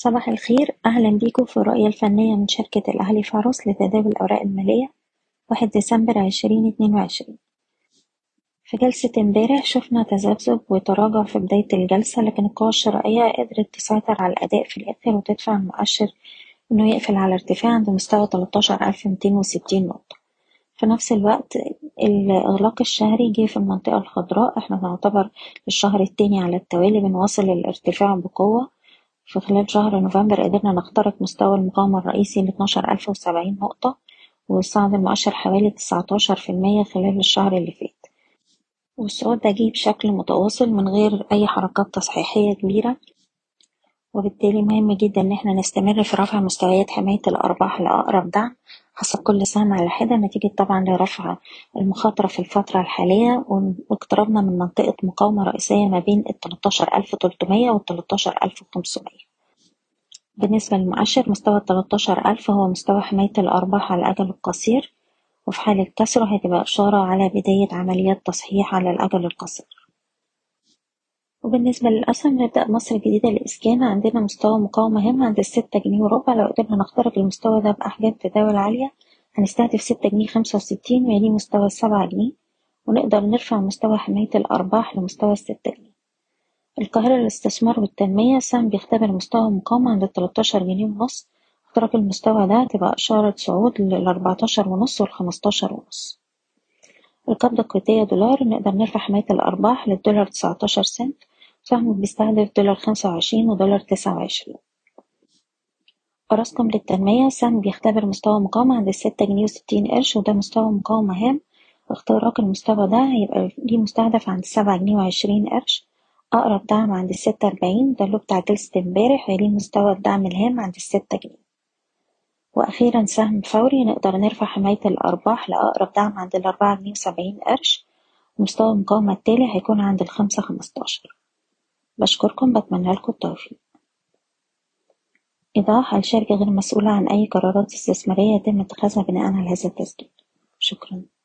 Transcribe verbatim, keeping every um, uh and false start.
صباح الخير، أهلا بيكم في الرؤية الفنية من شركة الأهلي فاروس لتداول الأوراق المالية واحد ديسمبر عشرين اتنين وعشرين. في جلسة امبارح شفنا تذبذب وتراجع في بداية الجلسة، لكن القوى الشرائية قدرت تسيطر على الأداء في الآخر وتدفع المؤشر إنه يقفل على ارتفاع عند مستوى تلتاشر ألف ومتين وستين نقطة. في نفس الوقت الإغلاق الشهري جه في المنطقة الخضراء، احنا نعتبر الشهر التاني على التوالي بنواصل الارتفاع بقوة. في خلال شهر نوفمبر قدرنا نخترق مستوى المقاومة الرئيسي ل اتناشر ألف وسبعين نقطة، وصعد المؤشر حوالي تسعتاشر في المية خلال الشهر اللي فات، والصعود ده جه بشكل متواصل من غير أي حركات تصحيحية كبيرة. وبالتالي مهم جدا إن احنا نستمر في رفع مستويات حماية الأرباح لأقرب دعم حسب كل سهم على حدة، نتيجة طبعا لرفع المخاطرة في الفترة الحالية، واقتربنا من منطقة مقاومة رئيسية ما بين ال تلتاشر ألف وتلتمية وال تلتاشر ألف وخمسمية. بالنسبة للمؤشر مستوى ال تلتاشر ألف هو مستوى حماية الأرباح على الأجل القصير، وفي حال الكسر هتبقى إشارة على بداية عمليات تصحيح على الأجل القصير. وبالنسبة للأسهم نبدأ مصر الجديدة للإسكان، عندنا مستوى مقاومة هام عند الستة جنيه وربع، لو قدرنا نخترق المستوى ده بأحجام تداول عالية هنستهدف ستة جنيه خمسة وستين ويعني مستوى السبعة جنيه، ونقدر نرفع مستوى حماية الأرباح لمستوى الستة جنيه. القاهرة للاستثمار والتنمية سهم بيختبر مستوى مقاومة عند التلتاشر جنيه ونص، اختراق المستوى ده تبقى إشارة صعود للأربعتاشر ونص والخمستاشر ونص. القبضة الكويتية دولار نقدر نرفع حماية الأرباح للدولار تسعتاشر سنت، سهم بيستهدف دولار خمسة وعشرين ودولار تسعة وعشرين. أراسكوم للتنمية سهم بيختبر مستوى مقاومة عند الستة جنيه وستين قرش، وده مستوى مقاومة هام، اختراق المستوى ده هيبقى ليه مستهدف عند سبعة جنيه وعشرين قرش، أقرب دعم عند الستة أربعين، ده اللي بتاع جلسة امبارح، وليه مستوى الدعم الهام عند الستة جنيه. وأخيرا سهم فوري نقدر نرفع حماية الأرباح لأقرب دعم عند الأربعة جنيه وسبعين قرش، مستوى المقاومة التالي هيكون عند الخمسة خمستاشر. بشكركم، بتمنى لكم التوفيق. إيضاح: الشركة غير مسؤولة عن أي قرارات استثمارية يتم اتخاذها بناء على هذا التسجيل. شكرا.